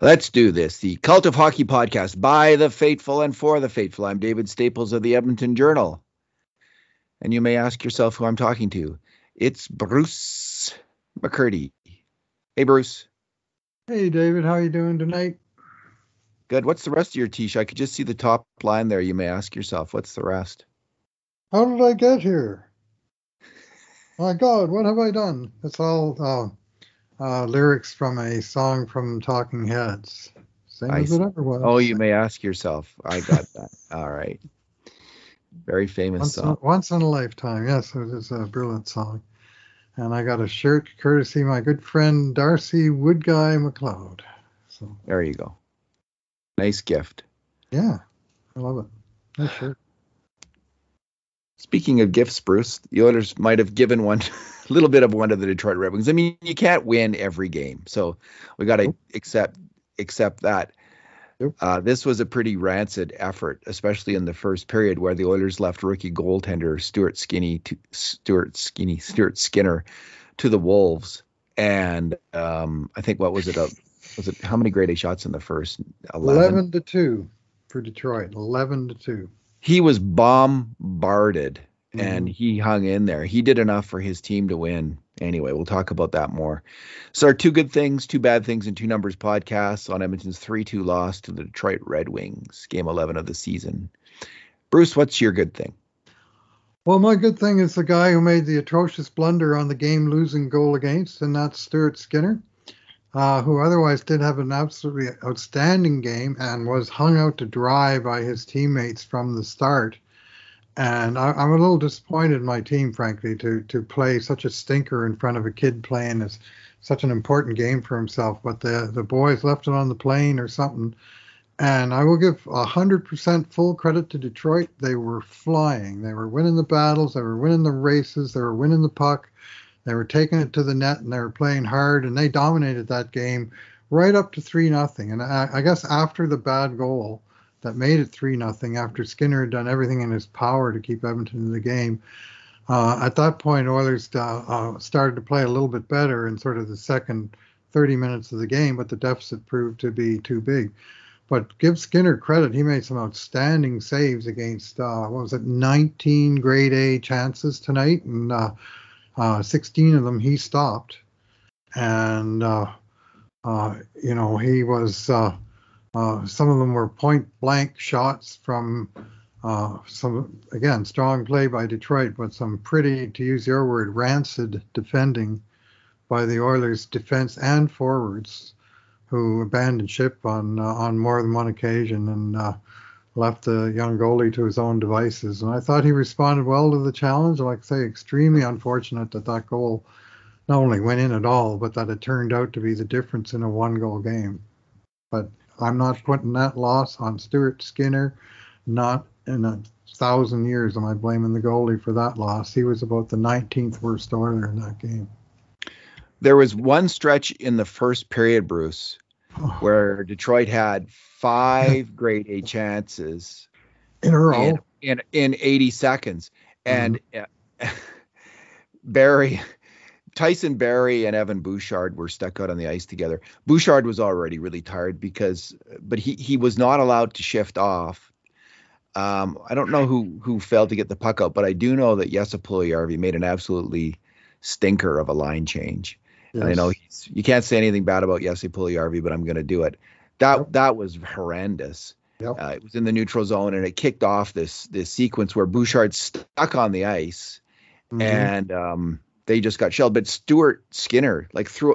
Let's do this. The Cult of Hockey podcast by the faithful and for the faithful. I'm David Staples of the Edmonton Journal. And you may ask yourself who I'm talking to. It's Bruce McCurdy. Hey, Bruce. Hey, David. How are you doing tonight? Good. What's the rest of your t-shirt? I could just see the top line there. You may ask yourself, what's the rest? How did I get here? My God, what have I done? It's all... lyrics from a song from Talking Heads. Same as it ever was. Oh, you may ask yourself. I got that. All right. Very famous song. Once in a lifetime. Yes, it was a brilliant song. And I got a shirt courtesy my good friend Darcy Woodguy McLeod. So there you go. Nice gift. Yeah, I love it. Nice shirt. Speaking of gifts, Bruce, the Oilers might have given one, a little bit of one to the Detroit Red Wings. I mean, you can't win every game, so we got to accept that. This was a pretty rancid effort, especially in the first period, where the Oilers left rookie goaltender Stuart Skinner to the Wolves, and I think how many grade A shots in the first? 11-2 for Detroit. 11-2. He was bombarded, and he hung in there. He did enough for his team to win. Anyway, we'll talk about that more. So our two good things, two bad things, and two numbers podcasts on Edmonton's 3-2 loss to the Detroit Red Wings, Game 11 of the season. Bruce, what's your good thing? Well, my good thing is the guy who made the atrocious blunder on the game-losing goal against, and that's Stuart Skinner, who otherwise did have an absolutely outstanding game and was hung out to dry by his teammates from the start. And I'm a little disappointed in my team, frankly, to play such a stinker in front of a kid playing such an important game for himself. But the boys left it on the plane or something. And I will give 100% full credit to Detroit. They were flying. They were winning the battles. They were winning the races. They were winning the puck. They were taking it to the net, and they were playing hard, and they dominated that game right up to 3-0. And I guess after the bad goal that made it 3-0, after Skinner had done everything in his power to keep Edmonton in the game, at that point Oilers started to play a little bit better in sort of the second 30 minutes of the game, but the deficit proved to be too big. But give Skinner credit. He made some outstanding saves against, 19 grade A chances tonight, and 16 of them he stopped, and he was. Some of them were point blank shots from strong play by Detroit, but some pretty, to use your word, rancid defending by the Oilers' defense and forwards, who abandoned ship on more than one occasion and left the young goalie to his own devices. And I thought he responded well to the challenge. Like I say, extremely unfortunate that goal not only went in at all, but that it turned out to be the difference in a one-goal game. But I'm not putting that loss on Stuart Skinner. Not in 1,000 years am I blaming the goalie for that loss. He was about the 19th worst Oiler in that game. There was one stretch in the first period, Bruce, where Detroit had 5 grade A chances in a row in 80 seconds, and Tyson Barrie and Evan Bouchard were stuck out on the ice together. Bouchard was already really tired but he was not allowed to shift off. I don't know who failed to get the puck out, but I do know that Jesse Puljujärvi made an absolutely stinker of a line change. Yes. And I know you can't say anything bad about Jesse Puljujärvi, but I'm going to do it. That was horrendous. Yep. It was in the neutral zone, and it kicked off this sequence where Bouchard stuck on the ice, and they just got shelled. But Stuart Skinner,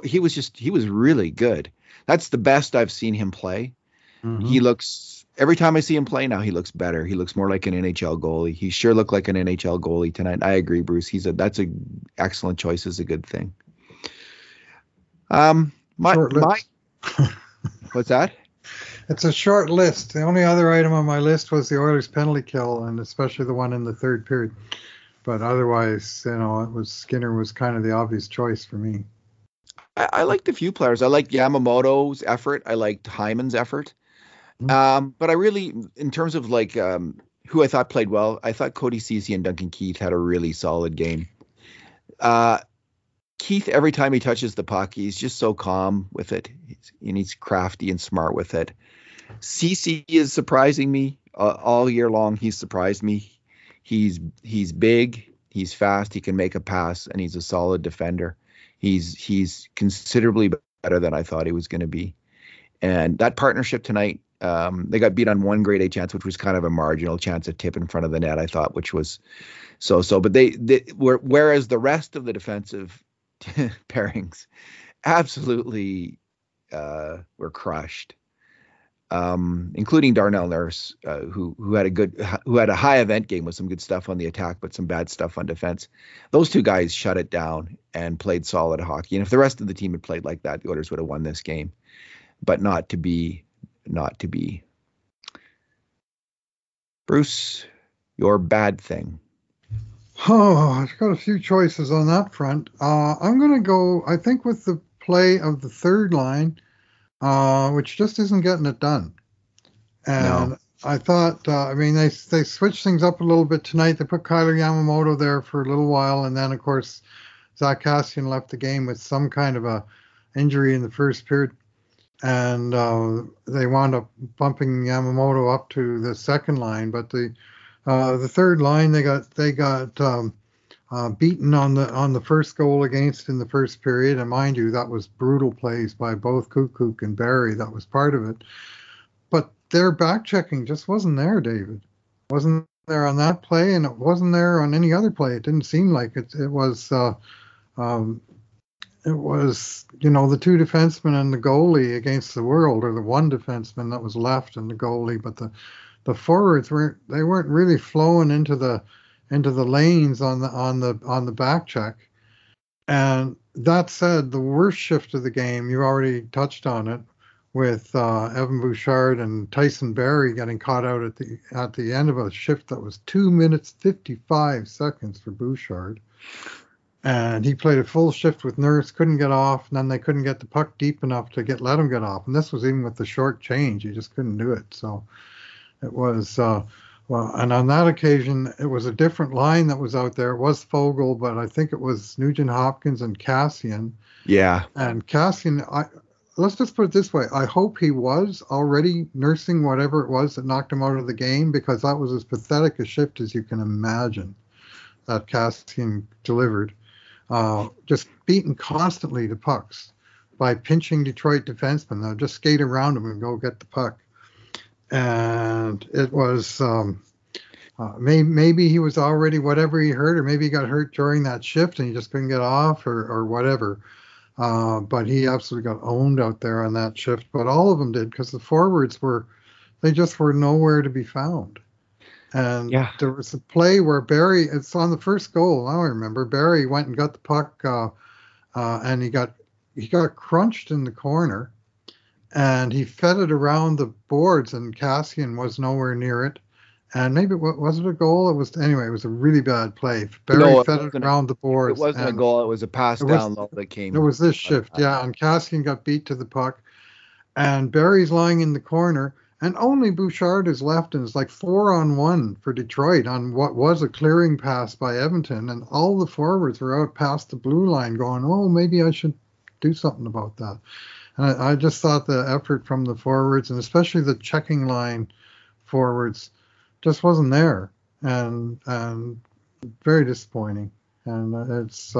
he was really good. That's the best I've seen him play. He looks, every time I see him play now, he looks better. He looks more like an NHL goalie. He sure looked like an NHL goalie tonight. I agree, Bruce. He said that's an excellent choice. Is a good thing. What's that? It's a short list. The only other item on my list was the Oilers penalty kill, and especially the one in the third period. But otherwise, Skinner was kind of the obvious choice for me. I liked a few players. I liked Yamamoto's effort. I liked Hyman's effort. But I really, in terms of who I thought played well, I thought Cody Ceci and Duncan Keith had a really solid game. Keith, every time he touches the puck, he's just so calm with it. He's crafty and smart with it. Ceci is surprising me all year long. He's surprised me. He's big. He's fast. He can make a pass, and he's a solid defender. He's considerably better than I thought he was going to be. And that partnership tonight, they got beat on one grade A chance, which was kind of a marginal chance, a tip in front of the net, I thought, which was so. But they were, whereas the rest of the defensive pairings absolutely were crushed, including Darnell Nurse, who had a high event game with some good stuff on the attack, but some bad stuff on defense. Those two guys shut it down and played solid hockey. And if the rest of the team had played like that, the Oilers would have won this game. But not to be. Bruce, your bad thing. Oh, I've got a few choices on that front. I'm going to go, I think, with the play of the third line, which just isn't getting it done. And no. I thought, they switched things up a little bit tonight. They put Kailer Yamamoto there for a little while. And then, of course, Zach Kassian left the game with some kind of a injury in the first period. And they wound up bumping Yamamoto up to the second line, but the third line they got beaten on the first goal against in the first period. And mind you, that was brutal plays by both Kukuk and Barrie. That was part of it, but their back checking just wasn't there, David. Wasn't there on that play, and it wasn't there on any other play. It didn't seem like it. It was, the two defensemen and the goalie against the world, or the one defenseman that was left and the goalie, but the forwards weren't really flowing into the lanes on the back check. And that said, the worst shift of the game, you already touched on it, with Evan Bouchard and Tyson Barrie getting caught out at the end of a shift that was 2 minutes 55 seconds for Bouchard. And he played a full shift with Nurse, couldn't get off, and then they couldn't get the puck deep enough to let him get off. And this was even with the short change. He just couldn't do it. So it was, and on that occasion, it was a different line that was out there. It was Fogle, but I think it was Nugent Hopkins and Kassian. Yeah. And Kassian, let's just put it this way. I hope he was already nursing whatever it was that knocked him out of the game, because that was as pathetic a shift as you can imagine that Kassian delivered. Just beaten constantly to pucks by pinching Detroit defensemen. They'll just skate around him and go get the puck. And it was maybe he was already whatever he heard, or maybe he got hurt during that shift and he just couldn't get off or whatever. But he absolutely got owned out there on that shift. But all of them did, because the forwards were nowhere to be found. And yeah. There was a play where Barrie, it's on the first goal, now I remember, Barrie went and got the puck, and he got crunched in the corner, and he fed it around the boards, and Kassian was nowhere near it. And maybe, was it a goal? Anyway, it was a really bad play. Barrie fed it around the boards. It wasn't a goal, it was a pass down low that came. It was this shift, yeah, and Kassian got beat to the puck, and Barrie's lying in the corner. And only Bouchard is left, and it's like 4-on-1 for Detroit on what was a clearing pass by Edmonton. And all the forwards were out past the blue line going, oh, maybe I should do something about that. And I just thought the effort from the forwards, and especially the checking line forwards, just wasn't there. And very disappointing. And it's,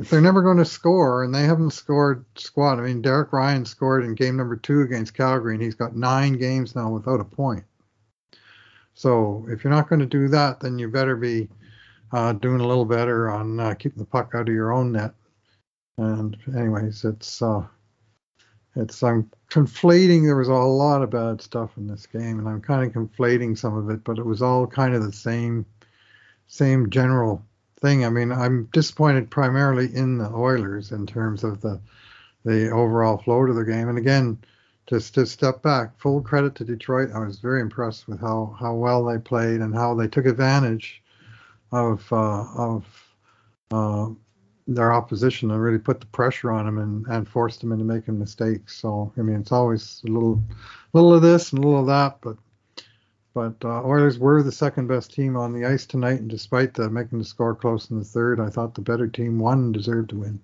if they're never going to score, and they haven't scored squad. Derek Ryan scored in game number 2 against Calgary, and he's got 9 games now without a point. So if you're not going to do that, then you better be doing a little better on keeping the puck out of your own net. And anyways, I'm conflating. There was a lot of bad stuff in this game, and I'm kind of conflating some of it, but it was all kind of the same general thing. I'm disappointed primarily in the Oilers in terms of the overall flow to the game. And again, just to step back, full credit to Detroit. I was very impressed with how well they played and how they took advantage of their opposition and really put the pressure on them and forced them into making mistakes. So it's always a little of this and a little of that, but. But Oilers were the second best team on the ice tonight, and despite making the score close in the third, I thought the better team won and deserved to win.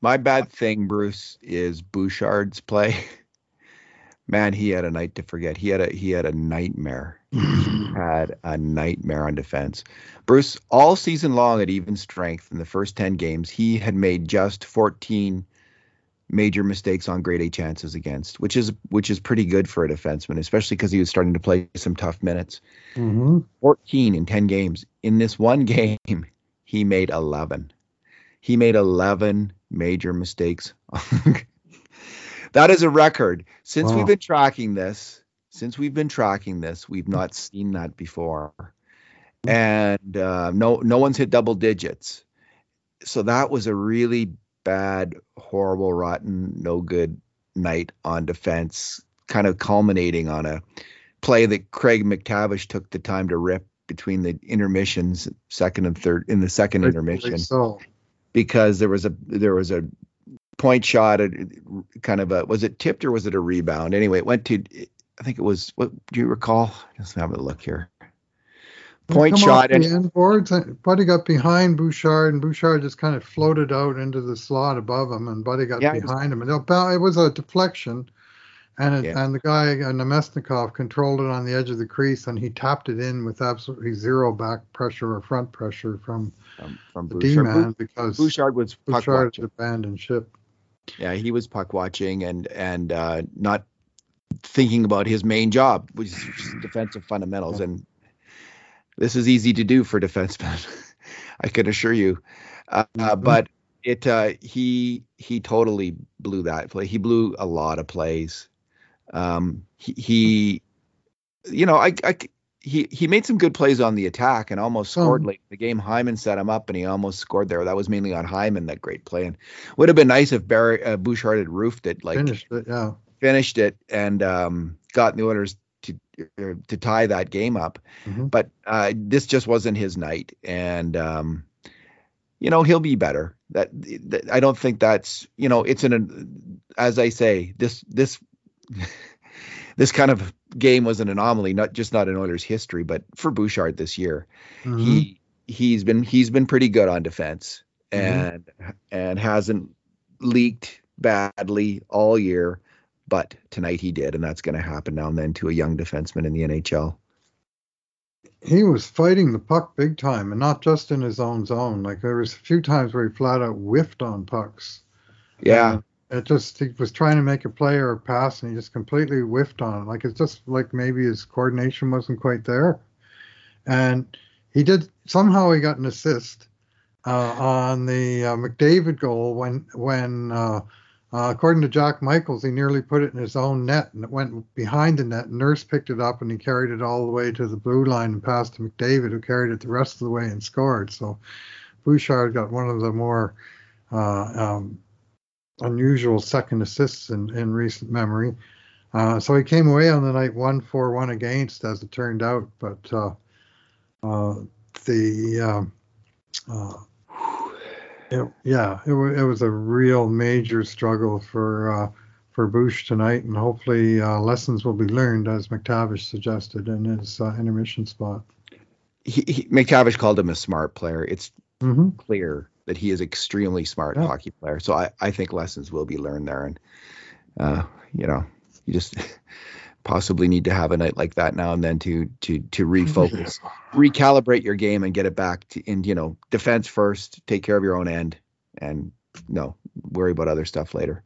My bad thing, Bruce, is Bouchard's play. Man, he had a night to forget. He had a nightmare. He had a nightmare on defense. Bruce, all season long at even strength in the first 10 games, he had made just 14 major mistakes on grade A chances against, which is pretty good for a defenseman, especially because he was starting to play some tough minutes. Mm-hmm. 14 in 10 games. In this one game, he made 11. He made 11 major mistakes. That is a record. Since we've been tracking this, we've not seen that before. And no one's hit double digits. So that was a really bad, horrible, rotten, no good night on defense, kind of culminating on a play that Craig McTavish took the time to rip between the intermissions, second and third, in the second intermission. So. Because there was a point shot at kind of a, was it tipped or was it a rebound? Anyway, it went to, I think it was, what do you recall? Just have a look here. Point shot. The end boards. Buddy got behind Bouchard, and Bouchard just kind of floated out into the slot above him, and Buddy got behind him. And it was a deflection, and the guy, Namestnikov, controlled it on the edge of the crease, and he tapped it in with absolutely zero back pressure or front pressure from the Bouchard. D-man, because Bouchard was puck watching. Abandoned ship. Yeah, he was puck watching and not thinking about his main job, which is defensive fundamentals. Yeah. And this is easy to do for defensemen, I can assure you. But it he totally blew that play. He blew a lot of plays. He made some good plays on the attack and almost scored late in the game. Hyman set him up and he almost scored there. That was mainly on Hyman, that great play. And would have been nice if Bouchard had roofed it, like finished it, and got the orders to tie that game up. Mm-hmm. But this just wasn't his night, and he'll be better. That I don't think that's, it's as I say, this this kind of game was an anomaly, not in Oilers history, but for Bouchard this year. Mm-hmm. He's been pretty good on defense, and mm-hmm. and hasn't leaked badly all year. But tonight he did, and that's going to happen now and then to a young defenseman in the NHL. He was fighting the puck big time, and not just in his own zone. Like, there was a few times where he flat out whiffed on pucks. Yeah. And he was trying to make a play or a pass, and he just completely whiffed on it. Like, it's just like maybe his coordination wasn't quite there. And somehow he got an assist on the McDavid goal when according to Jack Michaels, he nearly put it in his own net, and it went behind the net. Nurse picked it up, and he carried it all the way to the blue line and passed to McDavid, who carried it the rest of the way and scored. So Bouchard got one of the more unusual second assists in recent memory. So he came away on the night 1-4-1 against, as it turned out. But it was a real major struggle for Bouch tonight, and hopefully lessons will be learned, as McTavish suggested in his intermission spot. McTavish called him a smart player. It's mm-hmm. clear that he is extremely smart hockey player. So I think lessons will be learned there, and you just possibly need to have a night like that now and then to refocus, recalibrate your game, and get it back to, and defense first, take care of your own end, and worry about other stuff later.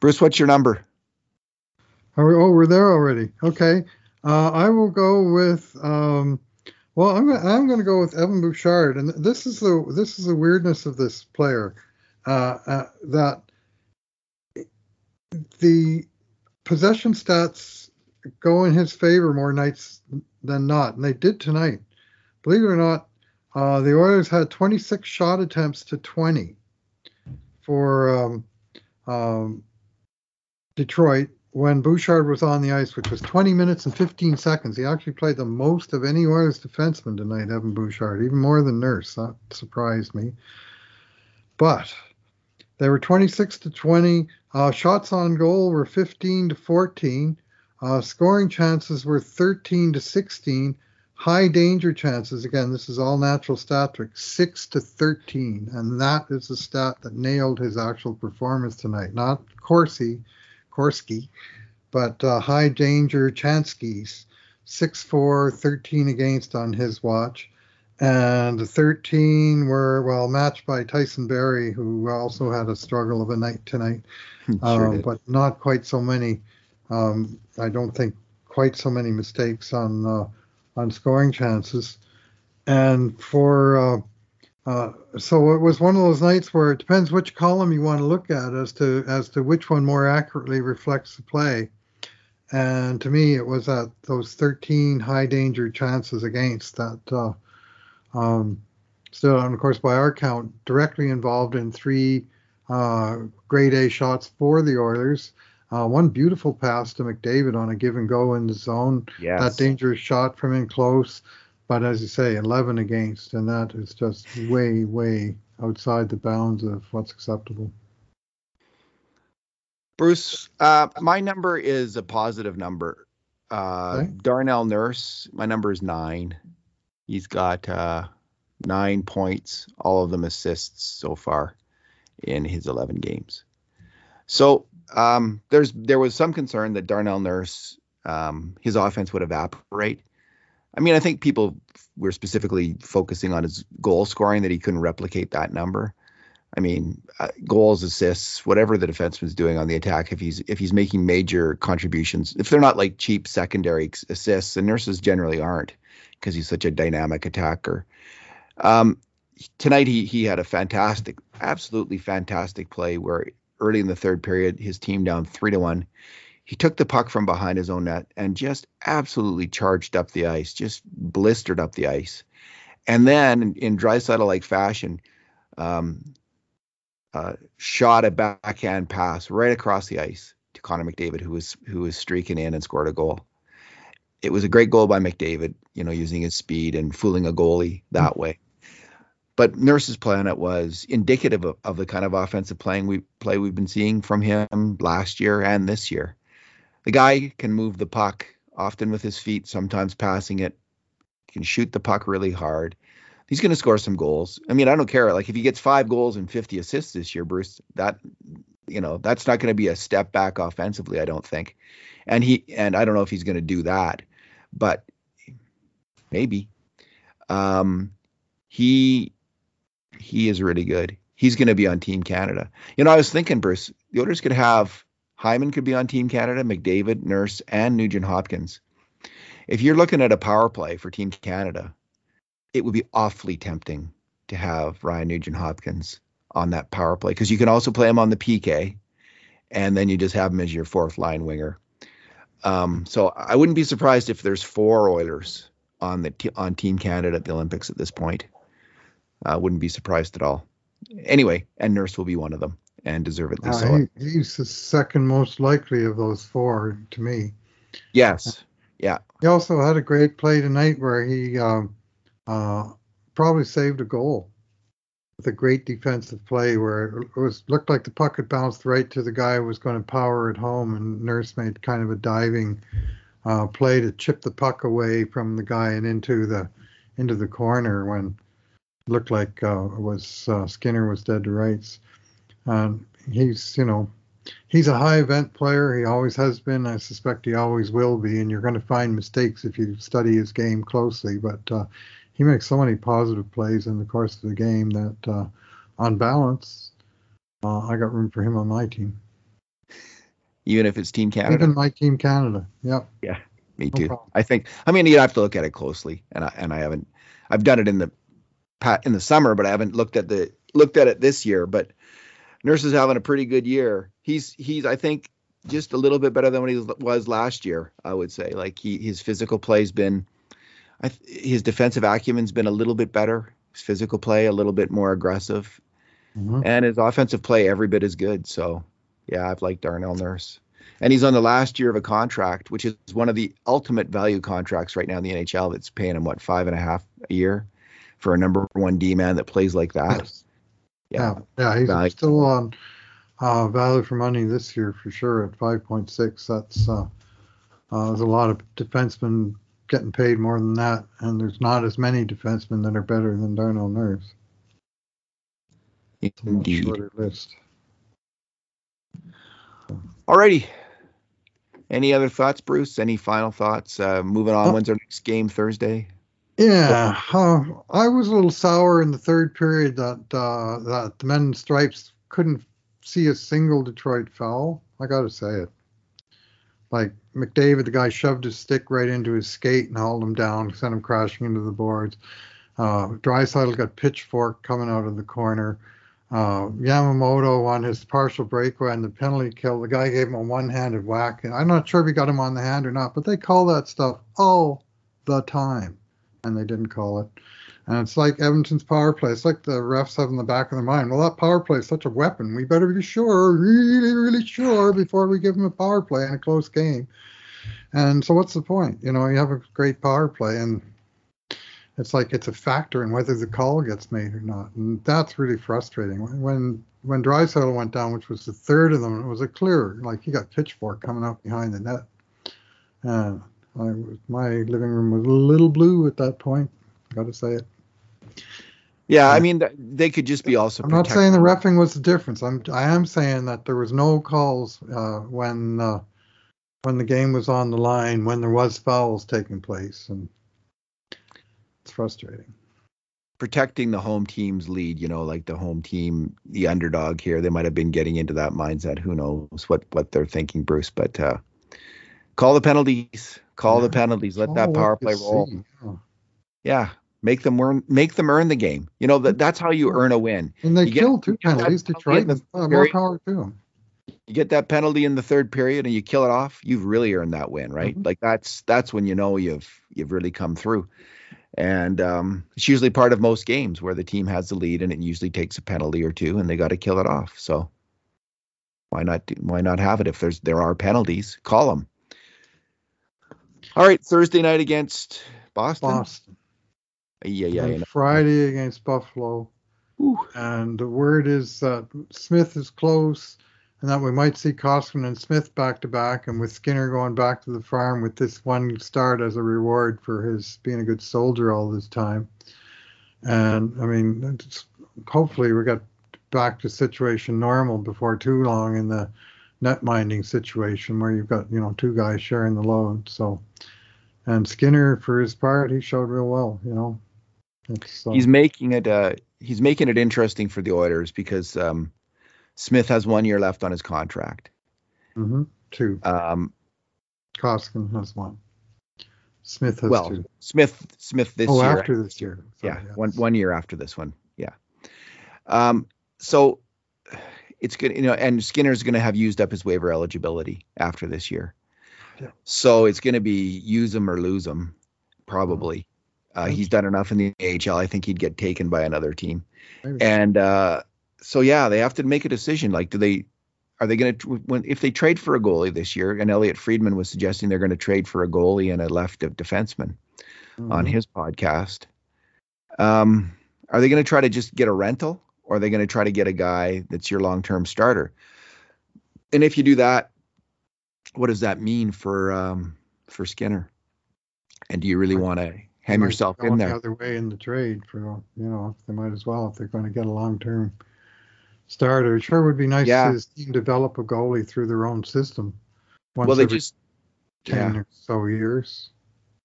Bruce, what's your number? We're there already. Okay, I will go with. I'm going to go with Evan Bouchard, and this is the weirdness of this player, that the possession stats go in his favor more nights than not, and they did tonight. Believe it or not, the Oilers had 26 shot attempts to 20 for Detroit when Bouchard was on the ice, which was 20 minutes and 15 seconds. He actually played the most of any Oilers defenseman tonight, Evan Bouchard, even more than Nurse. That surprised me. But they were 26 to 20. Shots on goal were 15 to 14. Scoring chances were 13-16. High danger chances, again, this is all natural stat trick, 6-13. And that is the stat that nailed his actual performance tonight. Not Corsi, but high danger Chanskis, 6-4, 13 against on his watch. And the 13 were, well, matched by Tyson Barrie, who also had a struggle of a night tonight. Sure did. But not quite so many. I don't think quite so many mistakes on scoring chances. And so it was one of those nights where it depends which column you want to look at as to which one more accurately reflects the play. And to me, it was at those 13 high danger chances against that stood out. And of course, by our count, directly involved in three grade A shots for the Oilers. One beautiful pass to McDavid on a give and go in the zone. Yes. That dangerous shot from in close. But as you say, 11 against. And that is just way, way outside the bounds of what's acceptable. Bruce, my number is a positive number. Okay. Darnell Nurse, my number is 9. He's got 9 points, all of them assists so far in his 11 games. So there was some concern that Darnell Nurse, his offense would evaporate. I mean, I think people were specifically focusing on his goal scoring, that he couldn't replicate that number. I mean, goals, assists, whatever the defenseman's doing on the attack, if he's making major contributions, if they're not like cheap secondary assists, and Nurses generally aren't because he's such a dynamic attacker. Tonight he had a fantastic, absolutely fantastic play where early in the third period, his team down 3-1. He took the puck from behind his own net and just absolutely charged up the ice, just blistered up the ice. And then in Draisaitl-like fashion, shot a backhand pass right across the ice to Connor McDavid, who was streaking in and scored a goal. It was a great goal by McDavid, you know, using his speed and fooling a goalie that way. But Nurse's play on it was indicative of the kind of offensive play we've been seeing from him last year and this year. The guy can move the puck, often with his feet, sometimes passing it, can shoot the puck really hard. He's going to score some goals. I mean, I don't care. Like, if he gets 5 goals and 50 assists this year, Bruce, that, you know, that's not going to be a step back offensively, I don't think. And I don't know if he's going to do that, but maybe. He is really good. He's going to be on Team Canada. You know, I was thinking, Bruce, the Oilers could have Hyman could be on Team Canada, McDavid, Nurse, and Nugent Hopkins. If you're looking at a power play for Team Canada, it would be awfully tempting to have Ryan Nugent Hopkins on that power play, because you can also play him on the PK, and then you just have him as your fourth line winger. So I wouldn't be surprised if there's 4 Oilers on Team Canada at the Olympics at this point. I wouldn't be surprised at all. Anyway, and Nurse will be one of them, and deservedly so. He's the second most likely of those 4 to me. Yes. Yeah. He also had a great play tonight where he probably saved a goal with a great defensive play where it looked like the puck had bounced right to the guy who was going to power it home, and Nurse made kind of a diving play to chip the puck away from the guy and into the corner when it looked like Skinner was dead to rights. He's, you know, he's a high event player. He always has been. I suspect he always will be. And you're going to find mistakes if you study his game closely. But he makes so many positive plays in the course of the game that, on balance, I got room for him on my team. Even if it's Team Canada? Even my Team Canada. Yep. Yeah, me too. No, I think. I mean, you have to look at it closely, and I haven't. I've done it in the summer, but I haven't looked at it this year. But Nurse is having a pretty good year. He's I think just a little bit better than what he was last year. I would say, like, his physical play's been, his defensive acumen's been a little bit better. His physical play a little bit more aggressive, and his offensive play every bit as good. So yeah, I've liked Darnell Nurse, and he's on the last year of a contract, which is one of the ultimate value contracts right now in the NHL. That's paying him $5.5 million a year for a number one D man that plays like that. Yes. Yeah. Yeah, he's value. Still on value for money this year for sure at 5.6. That's There's a lot of defensemen getting paid more than that, and there's not as many defensemen that are better than Darnell Nurse. Indeed. Shorter list. Alrighty. Any other thoughts, Bruce? Any final thoughts? Moving on, when's our next game, Thursday? Yeah, I was a little sour in the third period that the men in stripes couldn't see a single Detroit foul. I got to say it. Like McDavid, the guy shoved his stick right into his skate and hauled him down, sent him crashing into the boards. Draisaitl got pitchfork coming out of the corner. Yamamoto on his partial breakaway and the penalty kill, the guy gave him a one-handed whack. And I'm not sure if he got him on the hand or not, but they call that stuff all the time. And they didn't call it. And it's like Edmonton's power play. It's like the refs have in the back of their mind, well, that power play is such a weapon. We better be sure, really, really sure, before we give them a power play in a close game. And so what's the point? You know, you have a great power play, and it's like it's a factor in whether the call gets made or not. And that's really frustrating. When Draisaitl went down, which was the third of them, it was a clear, like he got pitchfork coming up behind the net. My living room was a little blue at that point. Got to say it. Yeah, I mean, they could just be also. I'm not saying the reffing was the difference. I am saying that there was no calls when the game was on the line, when there was fouls taking place, and it's frustrating. Protecting the home team's lead, you know, like the home team, the underdog here. They might have been getting into that mindset. Who knows what they're thinking, Bruce? But call the penalties. Call the penalties. Let that power play roll. Yeah, make them earn the game. You know, that's how you earn a win. And they killed two penalties. Detroit, more power to them. You get that penalty in the third period and you kill it off. You've really earned that win, right? Mm-hmm. Like that's when you know you've really come through. And it's usually part of most games where the team has the lead and it usually takes a penalty or two and they got to kill it off. So why not have it if there are penalties? Call them. All right, Thursday night against Boston. Yeah. Friday against Buffalo. Ooh. And the word is that Smith is close and that we might see Koskinen and Smith back to back, and with Skinner going back to the farm with this one start as a reward for his being a good soldier all this time. And I mean, hopefully we get back to situation normal before too long in the net minding situation where you've got, you know, two guys sharing the load. So, and Skinner, for his part, he showed real well. You know, he's making it interesting for the Oilers because Smith has 1 year left on his contract. Mm-hmm. Two. Koskinen has one. Smith has two. Smith this year. Oh, after this year. Sorry, yeah, yes. one year after this one. Yeah. So it's good, you know, and Skinner's going to have used up his waiver eligibility after this year. Yeah. So it's going to be use him or lose him, probably. He's done enough in the AHL. I think he'd get taken by another team. Maybe. And so, yeah, they have to make a decision. Like, are they going to – if they trade for a goalie this year, and Elliott Friedman was suggesting they're going to trade for a goalie and a left defenseman on his podcast, are they going to try to just get a rental, or are they going to try to get a guy that's your long-term starter? And if you do that, what does that mean for Skinner? And do you really want to ham yourself in there? The other way in the trade, for, you know, they might as well if they're going to get a long-term starter. It sure would be nice to this team develop a goalie through their own system. Well, they just 10 or so years.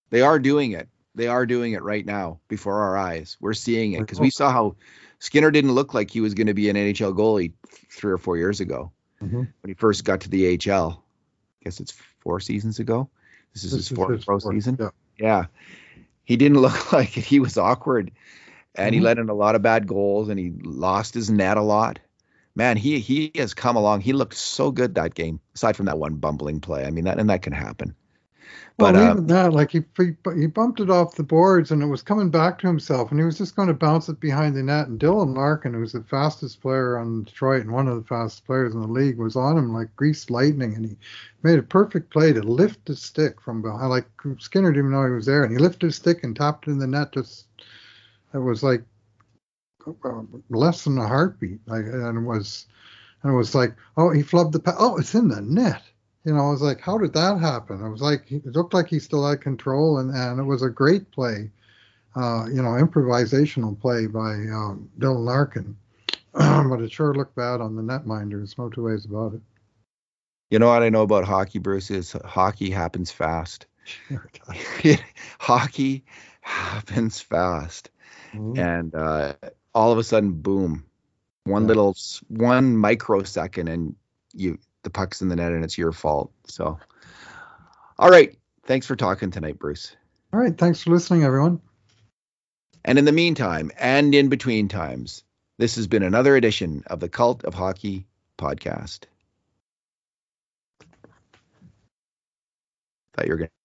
They are doing it. They are doing it right now before our eyes. We're seeing it because we saw how Skinner didn't look like he was going to be an NHL goalie 3 or 4 years ago when he first got to the AHL. I guess it's 4 seasons ago. This is his fourth pro season. Yeah. He didn't look like it. He was awkward, and he let in a lot of bad goals, and he lost his net a lot. Man, he has come along. He looked so good that game, aside from that one bumbling play. I mean, that can happen. But well, even that, like he bumped it off the boards, and it was coming back to himself, and he was just going to bounce it behind the net. And Dylan Larkin, who's the fastest player on Detroit and one of the fastest players in the league, was on him like greased lightning, and he made a perfect play to lift his stick from behind. Like Skinner didn't even know he was there, and he lifted his stick and tapped it in the net. Just it was like less than a heartbeat, like, and it was like, oh, he flubbed the pass. Oh, it's in the net. you know, I was like, how did that happen? I was like, it looked like he still had control, and it was a great play, you know, improvisational play by Dylan Larkin. But it sure looked bad on the netminder. There's no two ways about it. You know what I know about hockey, Bruce, is hockey happens fast. Sure does. Hockey happens fast. Mm-hmm. And all of a sudden, boom, one microsecond and the puck's in the net and it's your fault. So, all right. Thanks for talking tonight, Bruce. All right. Thanks for listening, everyone. And in the meantime, and in between times, this has been another edition of the Cult of Hockey podcast. Thought you were going to.